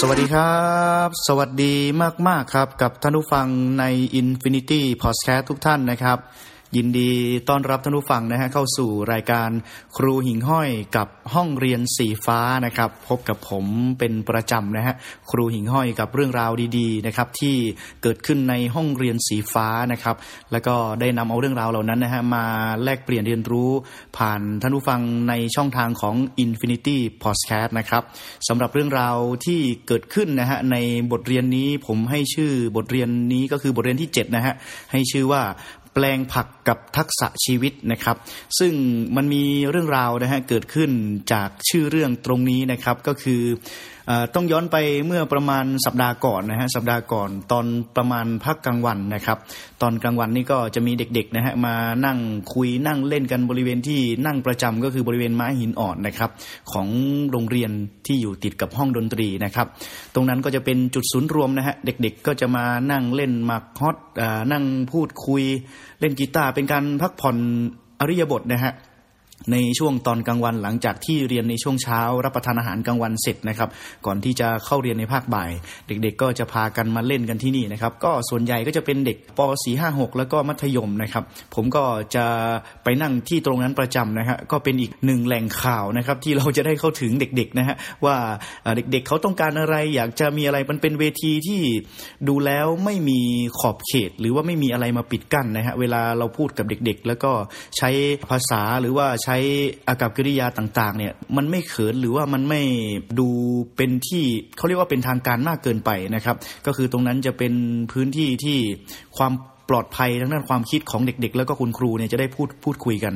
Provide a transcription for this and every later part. สวัสดีครับสวัสดีมากๆครับกับท่านผู้ฟังใน Infinity Podcast ทุกท่านนะครับยินดีต้อนรับท่านผู้ฟังนะฮะเข้าสู่รายการครูหิ่งห้อยกับห้องเรียนสีฟ้านะครับพบกับผมเป็นประจำนะฮะครูหิ่งห้อยกับเรื่องราวดีๆนะครับที่เกิดขึ้นในห้องเรียนสีฟ้านะครับแล้วก็ได้นำเอาเรื่องราวเหล่านั้นนะฮะมาแลกเปลี่ยนเรียนรู้ผ่านท่านผู้ฟังในช่องทางของ Infinity Podcast นะครับสำหรับเรื่องราวที่เกิดขึ้นนะฮะในบทเรียนนี้ผมให้ชื่อบทเรียนนี้ก็คือบทเรียนที่7นะฮะให้ชื่อว่าแปลงผักกับทักษะชีวิตนะครับซึ่งมันมีเรื่องราวนะฮะเกิดขึ้นจากชื่อเรื่องตรงนี้นะครับก็คือต้องย้อนไปเมื่อประมาณสัปดาห์ก่อนนะฮะสัปดาห์ก่อนตอนประมาณพักกลางวันนะครับตอนกลางวันนี่ก็จะมีเด็กๆนะฮะมานั่งคุยนั่งเล่นกันบริเวณที่นั่งประจำก็คือบริเวณม้าหินอ่อนนะครับของโรงเรียนที่อยู่ติดกับห้องดนตรีนะครับตรงนั้นก็จะเป็นจุดศูนย์รวมนะฮะเด็กๆก็จะมานั่งเล่นหมากฮอตนั่งพูดคุยเล่นกีตาร์เป็นการพักผ่อนอริยบทนะฮะในช่วงตอนกลางวันหลังจากที่เรียนในช่วงเช้ารับประทานอาหารกลางวันเสร็จนะครับก่อนที่จะเข้าเรียนในภาคบ่ายเด็กๆก็จะพากันมาเล่นกันที่นี่นะครับก็ส่วนใหญ่ก็จะเป็นเด็กป .4 5 6 แล้วก็มัธยมนะครับผมก็จะไปนั่งที่ตรงนั้นประจำนะฮะก็เป็นอีกหนึ่งแหล่งข่าวนะครับที่เราจะได้เข้าถึงเด็กๆนะฮะว่าเด็กๆเขาต้องการอะไรอยากจะมีอะไรมันเป็นเวทีที่ดูแล้วไม่มีขอบเขตหรือว่าไม่มีอะไรมาปิดกั้นนะฮะเวลาเราพูดกับเด็กๆแล้วก็ใช้ภาษาหรือว่าใช้อากับกิริยาต่างๆเนี่ยมันไม่เขินหรือว่ามันไม่ดูเป็นที่เขาเรียกว่าเป็นทางการมากเกินไปนะครับก็คือตรงนั้นจะเป็นพื้นที่ที่ความปลอดภัยทางด้านความคิดของเด็กๆแล้วก็คุณครูเนี่ยจะได้พูดคุยกัน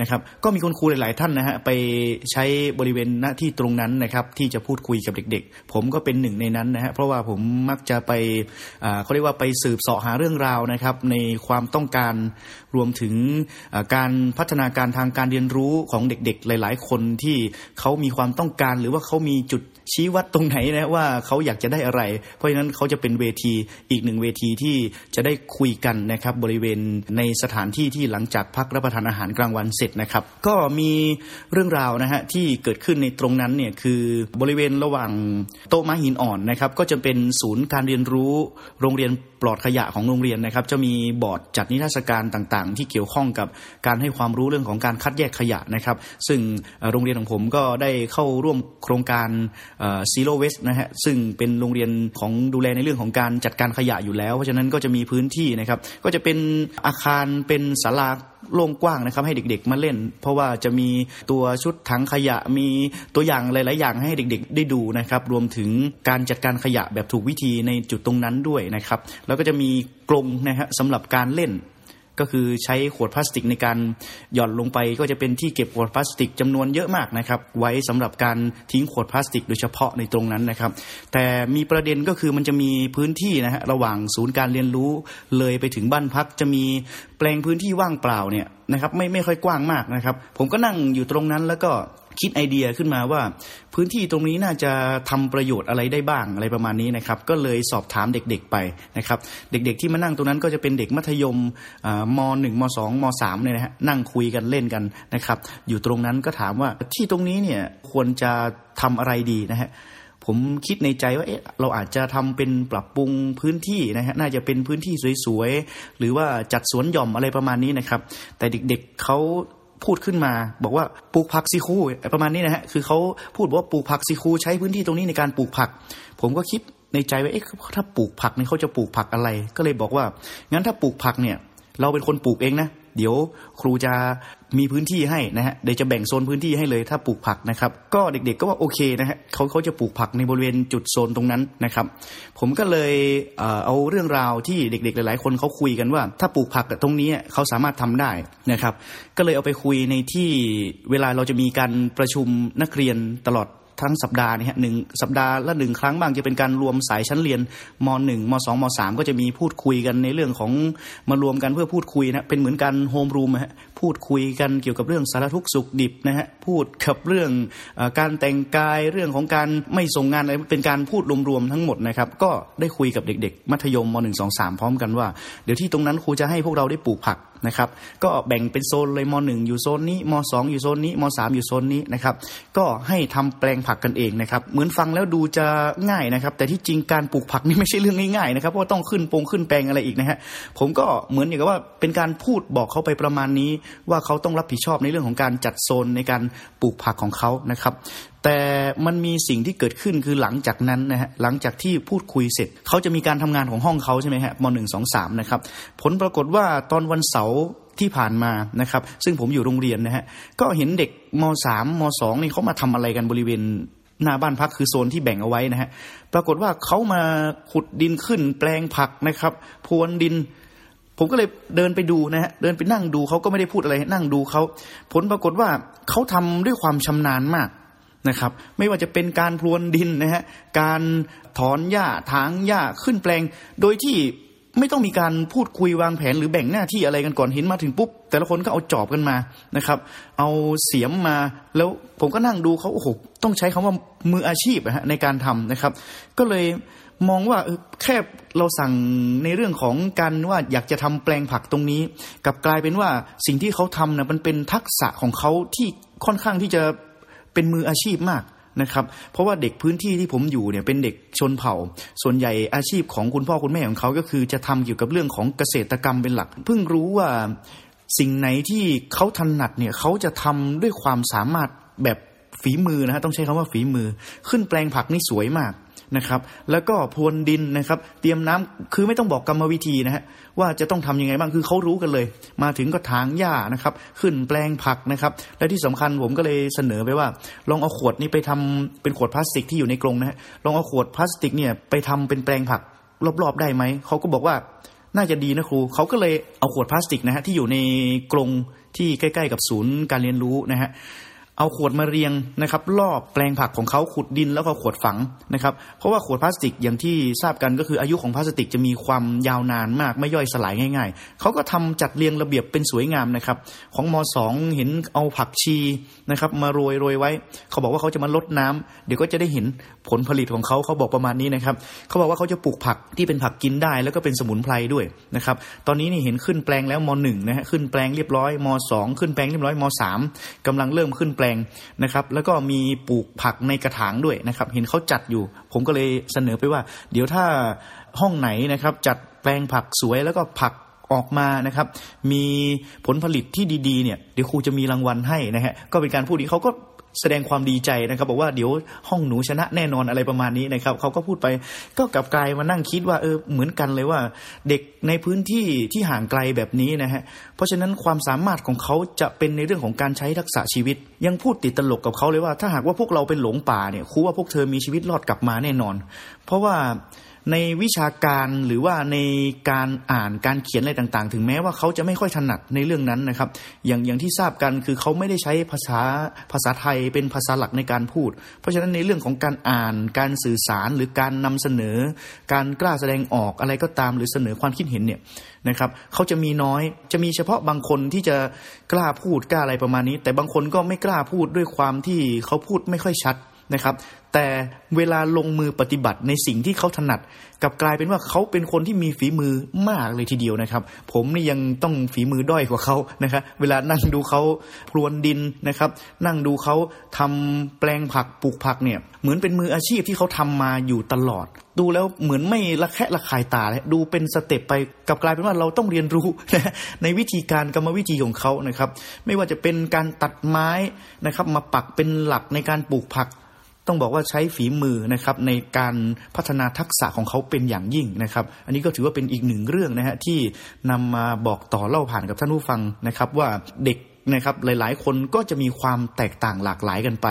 นะครับก็มีคุณครูหลายๆท่านนะฮะไปใช้บริเวณหน้าที่ตรงนั้นนะครับที่จะพูดคุยกับเด็กๆผมก็เป็นหนึ่งในนั้นนะฮะเพราะว่าผมมักจะไปเขาเรียกว่าไปสืบเสาะหาเรื่องราวนะครับในความต้องการรวมถึงการพัฒนาการทางการเรียนรู้ของเด็กๆหลายๆคนที่เขามีความต้องการหรือว่าเขามีจุดชี้วัดตรงไหนนะว่าเขาอยากจะได้อะไรเพราะฉะนั้นเขาจะเป็นเวทีอีกหนึ่งเวทีที่จะได้คุยกันนะครับบริเวณในสถานที่ที่หลังจากพักรับประทานอาหารกลางวันเสร็จนะครับก็มีเรื่องราวนะฮะที่เกิดขึ้นในตรงนั้นเนี่ยคือบริเวณระหว่างโต๊ะม้าหินอ่อนนะครับก็จะเป็นศูนย์การเรียนรู้โรงเรียนปลอดขยะของโรงเรียนนะครับจะมีบอร์ดจัดนิทรรศการต่างๆที่เกี่ยวข้องกับการให้ความรู้เรื่องของการคัดแยกขยะนะครับซึ่งโรงเรียนของผมก็ได้เข้าร่วมโครงการZero Waste นะฮะซึ่งเป็นโรงเรียนของดูแลในเรื่องของการจัดการขยะอยู่แล้วเพราะฉะนั้นก็จะมีพื้นที่นะครับก็จะเป็นอาคารเป็นศาลาโล่งกว้างนะครับให้เด็กๆมาเล่นเพราะว่าจะมีตัวชุดถังขยะมีตัวอย่างหลายๆอย่างให้เด็กๆได้ดูนะครับรวมถึงการจัดการขยะแบบถูกวิธีในจุดตรงนั้นด้วยนะครับแล้วก็จะมีกรงนะฮะสำหรับการเล่นก็คือใช้ขวดพลาสติกในการหย่อนลงไปก็จะเป็นที่เก็บขวดพลาสติกจำนวนเยอะมากนะครับไว้สำหรับการทิ้งขวดพลาสติกโดยเฉพาะในตรงนั้นนะครับแต่มีประเด็นก็คือมันจะมีพื้นที่นะฮะระหว่างศูนย์การเรียนรู้เลยไปถึงบ้านพักจะมีแปลงพื้นที่ว่างเปล่าเนี่ยนะครับไม่ค่อยกว้างมากนะครับผมก็นั่งอยู่ตรงนั้นแล้วก็คิดไอเดียขึ้นมาว่าพื้นที่ตรงนี้น่าจะทำประโยชน์อะไรได้บ้างอะไรประมาณนี้นะครับก็เลยสอบถามเด็กๆไปนะครับเด็กๆที่มานั่งตรงนั้นก็จะเป็นเด็กมัธยมม.1 ม.2 ม.3 เนี่ยนะฮะนั่งคุยกันเล่นกันนะครับอยู่ตรงนั้นก็ถามว่าที่ตรงนี้เนี่ยควรจะทำอะไรดีนะฮะผมคิดในใจว่าเราอาจจะทำเป็นปรับปรุงพื้นที่นะฮะน่าจะเป็นพื้นที่สวยๆหรือว่าจัดสวนหย่อมอะไรประมาณนี้นะครับแต่เด็กๆเขาพูดขึ้นมาบอกว่าปลูกผักสิครูประมาณนี้นะฮะคือเขาพูดว่าปลูกผักสิครูใช้พื้นที่ตรงนี้ในการปลูกผักผมก็คิดในใจว่าถ้าปลูกผักนี่เขาจะปลูกผักอะไรก็เลยบอกว่างั้นถ้าปลูกผักเนี่ยเราเป็นคนปลูกเองนะเดี๋ยวครูจะมีพื้นที่ให้นะฮะเดี๋ยวจะแบ่งโซนพื้นที่ให้เลยถ้าปลูกผักนะครับก็เด็กๆก็ว่าโอเคนะฮะเขาจะปลูกผักในบริเวณจุดโซนตรงนั้นนะครับผมก็เลยเอาเรื่องราวที่เด็กๆหลายๆคนเขาคุยกันว่าถ้าปลูกผักตรงนี้เขาสามารถทำได้นะครับก็เลยเอาไปคุยในที่เวลาเราจะมีการประชุมนักเรียนตลอดทั้งสัปดาห์นี่ฮะ1สัปดาห์ละ1ครั้งบางจะเป็นการรวมสายชั้นเรียนม.1 ม.2 ม.3 ก็จะมีพูดคุยกันในเรื่องของมารวมกันเพื่อพูดคุยนะเป็นเหมือนกันโฮมรูมฮะพูดคุยกันเกี่ยวกับเรื่องสารทุกข์สุขดิบนะฮะพูดกับเรื่องการแต่งกายเรื่องของการไม่ส่งงานอะไรเป็นการพูดรวมๆทั้งหมดนะครับก็ได้คุยกับเด็กๆมัธยมม.1 2 3พร้อมกันว่าเดี๋ยวที่ตรงนั้นครูจะให้พวกเราได้ปลูกผัก นะครับก็แบ่งเป็นโซนเลยม.1 อยู่โซนนี้ม.2 อยู่โซนนี้ม.3 อยู่โซนนี้นะครับก็ให้ทำแปลงผักกันเองนะครับเหมือนฟังแล้วดูจะง่ายนะครับแต่ที่จริงการปลูกผักนี่ไม่ใช่เรื่องง่ายๆนะครับเพราะต้องขึ้นแปลงอะไรอีกนะฮะผมก็เหมือนอย่างกับว่าเป็นการพูดบอกเขาไปประมาณนี้ว่าเขาต้องรับผิดชอบในเรื่องของการจัดโซนในการปลูกผักของเขานะครับแต่มันมีสิ่งที่เกิดขึ้นคือหลังจากนั้นนะฮะหลังจากที่พูดคุยเสร็จเขาจะมีการทำงานของห้องเขาใช่ไหมฮะม.1 2 3นะครับผลปรากฏว่าตอนวันเสาร์ที่ผ่านมานะครับซึ่งผมอยู่โรงเรียนนะฮะก็เห็นเด็กม.3 ม.2 นี่เขามาทำอะไรกันบริเวณหน้าบ้านพักคือโซนที่แบ่งเอาไว้นะฮะปรากฏว่าเขามาขุดดินขึ้นแปลงผักนะครับพรวนดินผมก็เลยเดินไปดูนะฮะเดินไปนั่งดูเขาก็ไม่ได้พูดอะไรนั่งดูเขาผลปรากฏว่าเขาทำด้วยความชำนาญมากนะครับไม่ว่าจะเป็นการพรวนดินนะฮะการถอนหญ้าถางหญ้าขึ้นแปลงโดยที่ไม่ต้องมีการพูดคุยวางแผนหรือแบ่งหน้าที่อะไรกันก่อนเห็นมาถึงปุ๊บแต่ละคนก็เอาจอบกันมานะครับเอาเสียมมาแล้วผมก็นั่งดูเขาโอ้โหต้องใช้คำว่ามืออาชีพนะฮะในการทำนะครับก็เลยมองว่าแค่เราสั่งในเรื่องของการว่าอยากจะทำแปลงผักตรงนี้กลับกลายเป็นว่าสิ่งที่เขาทำนะมันเป็นทักษะของเขาที่ค่อนข้างที่จะเป็นมืออาชีพมากนะครับเพราะว่าเด็กพื้นที่ที่ผมอยู่เนี่ยเป็นเด็กชนเผ่าส่วนใหญ่อาชีพของคุณพ่อคุณแม่ของเขาก็คือจะทำเกี่ยวกับเรื่องของเกษตรกรรมเป็นหลักเพิ่งรู้ว่าสิ่งไหนที่เขาถนัดเนี่ยเขาจะทำด้วยความสามารถแบบฝีมือนะฮะต้องใช้คำว่าฝีมือขึ้นแปลงผักนี่สวยมากนะครับแล้วก็พรวนดินนะครับเตรียมน้ำคือไม่ต้องบอกกรรมวิธีนะฮะว่าจะต้องทำยังไงบ้างคือเขารู้กันเลยมาถึงก็ถางหญ้านะครับขึ้นแปลงผักนะครับและที่สำคัญผมก็เลยเสนอไปว่าลองเอาขวดนี้ไปทำเป็นขวดพลาสติกที่อยู่ในกรงนะฮะลองเอาขวดพลาสติกเนี่ยไปทำเป็นแปลงผักรอบๆได้ไหมเขาก็บอกว่าน่าจะดีนะครูเขาก็เลยเอาขวดพลาสติกนะฮะที่อยู่ในกรงที่ใกล้ๆกับศูนย์การเรียนรู้นะฮะเอาขวดมาเรียงนะครับรอบแปลงผักของเขาขุดดินแล้วก็ขวดฝังนะครับเพราะว่าขวดพลาสติกอย่างที่ทราบกันก็คืออายุของพลาสติกจะมีความยาวนานมากไม่ย่อยสลายง่ายๆเขาก็ทำจัดเรียงระเบียบเป็นสวยงามนะครับของม.2 เห็นเอาผักชีนะครับมาโรยไว้เขาบอกว่าเขาจะมาลดน้ำเดี๋ยวก็จะได้เห็นผลผลิตของเขาเขาบอกประมาณนี้นะครับเขาบอกว่าเขาจะปลูกผักที่เป็นผักกินได้แล้วก็เป็นสมุนไพรด้วยนะครับตอนนี้นี่เห็นขึ้นแปลงแล้วม.1 นะฮะขึ้นแปลงเรียบร้อยม.2 ขึ้นแปลงเรียบร้อยม.3 กำลังเริ่มขึ้นแปลงนะครับแล้วก็มีปลูกผักในกระถางด้วยนะครับเห็นเขาจัดอยู่ผมก็เลยเสนอไปว่าเดี๋ยวถ้าห้องไหนนะครับจัดแปลงผักสวยแล้วก็ผักออกมานะครับมีผลผลิตที่ดีๆเนี่ยเดี๋ยวครูจะมีรางวัลให้นะฮะก็เป็นการพูดดีเขาก็แสดงความดีใจนะครับบอกว่าเดี๋ยวห้องหนูชนะแน่นอนอะไรประมาณนี้นะครับเขาก็พูดไปก็กลับกลายมานั่งคิดว่าเหมือนกันเลยว่าเด็กในพื้นที่ที่ห่างไกลแบบนี้นะฮะเพราะฉะนั้นความสามารถของเขาจะเป็นในเรื่องของการใช้ทักษะชีวิตยังพูดติดตลกกับเขาเลยว่าถ้าหากว่าพวกเราเป็นหลงป่าเนี่ยครูว่าพวกเธอมีชีวิตรอดกลับมาแน่นอนเพราะว่าในวิชาการหรือว่าในการอ่านการเขียนอะไรต่างๆถึงแม้ว่าเขาจะไม่ค่อยถนัดในเรื่องนั้นนะครับอย่างที่ทราบกันคือเขาไม่ได้ใช้ภาษาไทยเป็นภาษาหลักในการพูดเพราะฉะนั้นในเรื่องของการอ่านการสื่อสารหรือการนำเสนอการกล้าแสดงออกอะไรก็ตามหรือเสนอความคิดเห็นเนี่ยนะครับเขาจะมีน้อยจะมีเฉพาะบางคนที่จะกล้าพูดกล้าอะไรประมาณนี้แต่บางคนก็ไม่กล้าพูดด้วยความที่เขาพูดไม่ค่อยชัดนะครับแต่เวลาลงมือปฏิบัติในสิ่งที่เขาถนัดกลับกลายเป็นว่าเขาเป็นคนที่มีฝีมือมากเลยทีเดียวนะครับผมนี่ยังต้องฝีมือด้อยกว่าเขานะครับเวลานั่งดูเขาพรวนดินนะครับนั่งดูเขาทำแปลงผักปลูกผักเนี่ยเหมือนเป็นมืออาชีพที่เขาทำมาอยู่ตลอดดูแล้วเหมือนไม่ละแคะละคายตาเลยดูเป็นสเต็ปไปกลับกลายเป็นว่าเราต้องเรียนรู้ในวิธีการกรรมวิธีของเขานะครับไม่ว่าจะเป็นการตัดไม้นะครับมาปักเป็นหลักในการปลูกผักต้องบอกว่าใช้ฝีมือนะครับในการพัฒนาทักษะของเขาเป็นอย่างยิ่งนะครับอันนี้ก็ถือว่าเป็นอีกหนึ่งเรื่องนะฮะที่นำมาบอกต่อเล่าผ่านกับท่านผู้ฟังนะครับว่าเด็กนะครับหลายๆคนก็จะมีความแตกต่างหลากหลายกันไป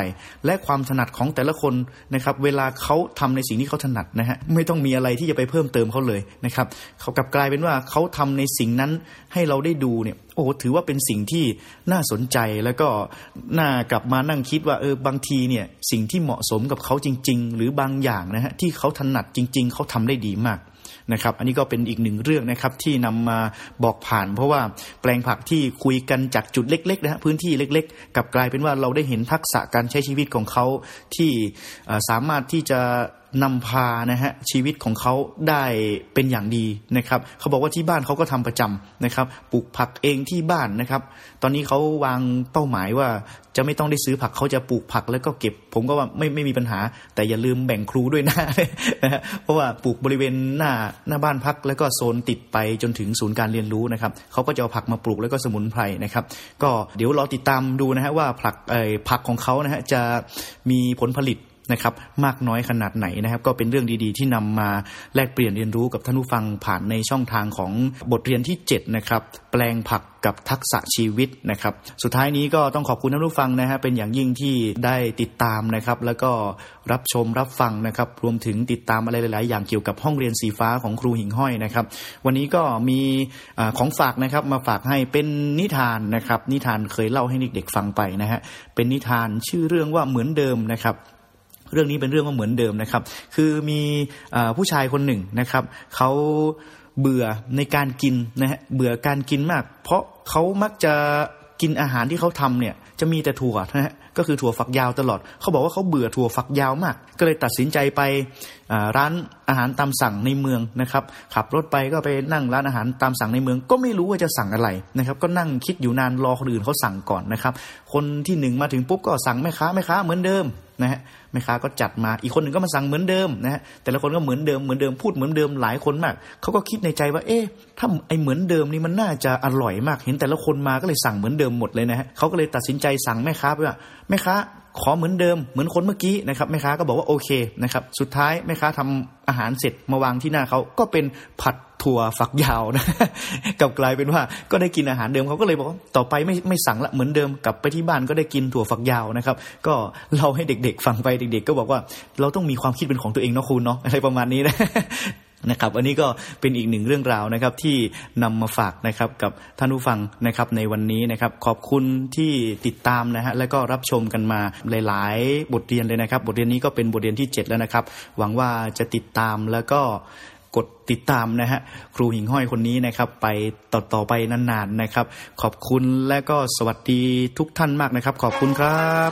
และความถนัดของแต่ละคนนะครับเวลาเขาทำในสิ่งที่เขาถนัดนะฮะไม่ต้องมีอะไรที่จะไปเพิ่มเติมเขาเลยนะครับเขากลับกลายเป็นว่าเขาทำในสิ่งนั้นให้เราได้ดูเนี่ยโอ้ถือว่าเป็นสิ่งที่น่าสนใจแล้วก็น่ากลับมานั่งคิดว่าบางทีเนี่ยสิ่งที่เหมาะสมกับเขาจริงๆหรือบางอย่างนะฮะที่เขาถนัดจริงๆเขาทำได้ดีมากนะครับอันนี้ก็เป็นอีกหนึ่งเรื่องนะครับที่นำมาบอกผ่านเพราะว่าแปลงผักที่คุยกันจากจุดเล็กๆนะฮะพื้นที่เล็กๆกลับกลายเป็นว่าเราได้เห็นทักษะการใช้ชีวิตของเขาที่สามารถที่จะ นำพานะฮะชีวิตของเขาได้เป็นอย่างดีนะครับเขาบอกว่าที่บ้านเขาก็ทำประจำนะครับปลูกผักเองที่บ้านนะครับตอนนี้เขาวางเป้าหมายว่าจะไม่ต้องได้ซื้อผักเขาจะปลูกผักแล้วก็เก็บผมก็ว่าไม่มีปัญหาแต่อย่าลืมแบ่งครูด้วยนะนะฮะเพราะว่าปลูกบริเวณหน้าบ้านพักแล้วก็โซนติดไปจนถึงศูนย์การเรียนรู้นะครับเขาก็จะเอาผักมาปลูกแล้วก็สมุนไพรนะครับก็เดี๋ยวรอติดตามดูนะฮะว่าผักของเขานะฮะจะมีผลผลิตนะครับมากน้อยขนาดไหนนะครับก็เป็นเรื่องดีๆที่นำมาแลกเปลี่ยนเรียนรู้กับท่านผู้ฟังผ่านในช่องทางของบทเรียนที่7นะครับแปลงผักกับทักษะชีวิตนะครับสุดท้ายนี้ก็ต้องขอบคุณท่านผู้ฟังนะฮะเป็นอย่างยิ่งที่ได้ติดตามนะครับแล้วก็รับชมรับฟังนะครับรวมถึงติดตามอะไรหลายๆอย่างเกี่ยวกับห้องเรียนสีฟ้าของครูหิ่งห้อยนะครับวันนี้ก็มีของฝากนะครับมาฝากให้เป็นนิทานนะครับนิทานเคยเล่าให้เด็กๆฟังไปนะฮะเป็นนิทานชื่อเรื่องว่าเหมือนเดิมนะครับเรื่องนี้เป็นเรื่องว่าเหมือนเดิมนะครับคือมีผู้ชายคนหนึ่งนะครับเขาเบื่อในการกินนะฮะเบื่อการกินมากเพราะเขามักจะกินอาหารที่เขาทำเนี่ยจะมีแต่ถั่วนะฮะก็คือถั่วฝักยาวตลอดเขาบอกว่าเขาเบื่อถั่วฝักยาวมากก็เลยตัดสินใจไปร้านอาหารตามสั่งในเมืองนะครับขับรถไปก็ไปนั่งร้านอาหารตามสั่งในเมืองก็ไม่รู้ว่าจะสั่งอะไรนะครับก็นั่งคิดอยู่นานรอคนอื่นเขาสั่งก่อนนะครับคนที่หนึ่งมาถึงปุ๊บก็สั่งแม่ค้าเหมือนเดิมนะฮะแม่ค้าก็จัดมาอีกคนหนึ่งก็มาสั่งเหมือนเดิมนะฮะแต่ละคนก็เหมือนเดิมพูดเหมือนเดิมหลายคนมากเขาก็คิดในใจว่าเอ๊ะถ้าไอเหมือนเดิมนี่มันน่าจะอร่อยมากเห็นแต่ละคนมาก็เลยสั่งเหมือนเดิมหมดเลยนะฮะเขาก็เลยตัดสินใจสั่งแม่ค้าไปว่าแม่ค้าขอเหมือนเดิมเหมือนคนเมื่อกี้นะครับแม่ค้าก็บอกว่าโอเคนะครับสุดท้ายแม่ค้าทำอาหารเสร็จมาวางที่หน้าเขาก็เป็นผัดถั่วฝักยาวนะกลับกลายเป็นว่าก็ได้กินอาหารเดิมเขาก็เลยบอกต่อไปไม่สั่งละเหมือนเดิมกลับไปที่บ้านก็ได้กินถั่วฝักยาวนะครับก็เราให้เด็กๆฟังไปเด็กๆก็บอกว่าเราต้องมีความคิดเป็นของตัวเองเนาะคุณเนาะอะไรประมาณนี้นะครับอันนี้ก็เป็นอีกหนึ่งเรื่องราวนะครับที่นำมาฝากนะครับกับท่านผู้ฟังนะครับในวันนี้นะครับขอบคุณที่ติดตามนะฮะแล้วก็รับชมกันมาหลายๆบทเรียนเลยนะครับบทเรียนนี้ก็เป็นบทเรียนที่7แล้วนะครับหวังว่าจะติดตามแล้วก็กดติดตามนะฮะครูหิ่งห้อยคนนี้นะครับไปต่อไปนานๆนะครับขอบคุณและก็สวัสดีทุกท่านมากนะครับขอบคุณครับ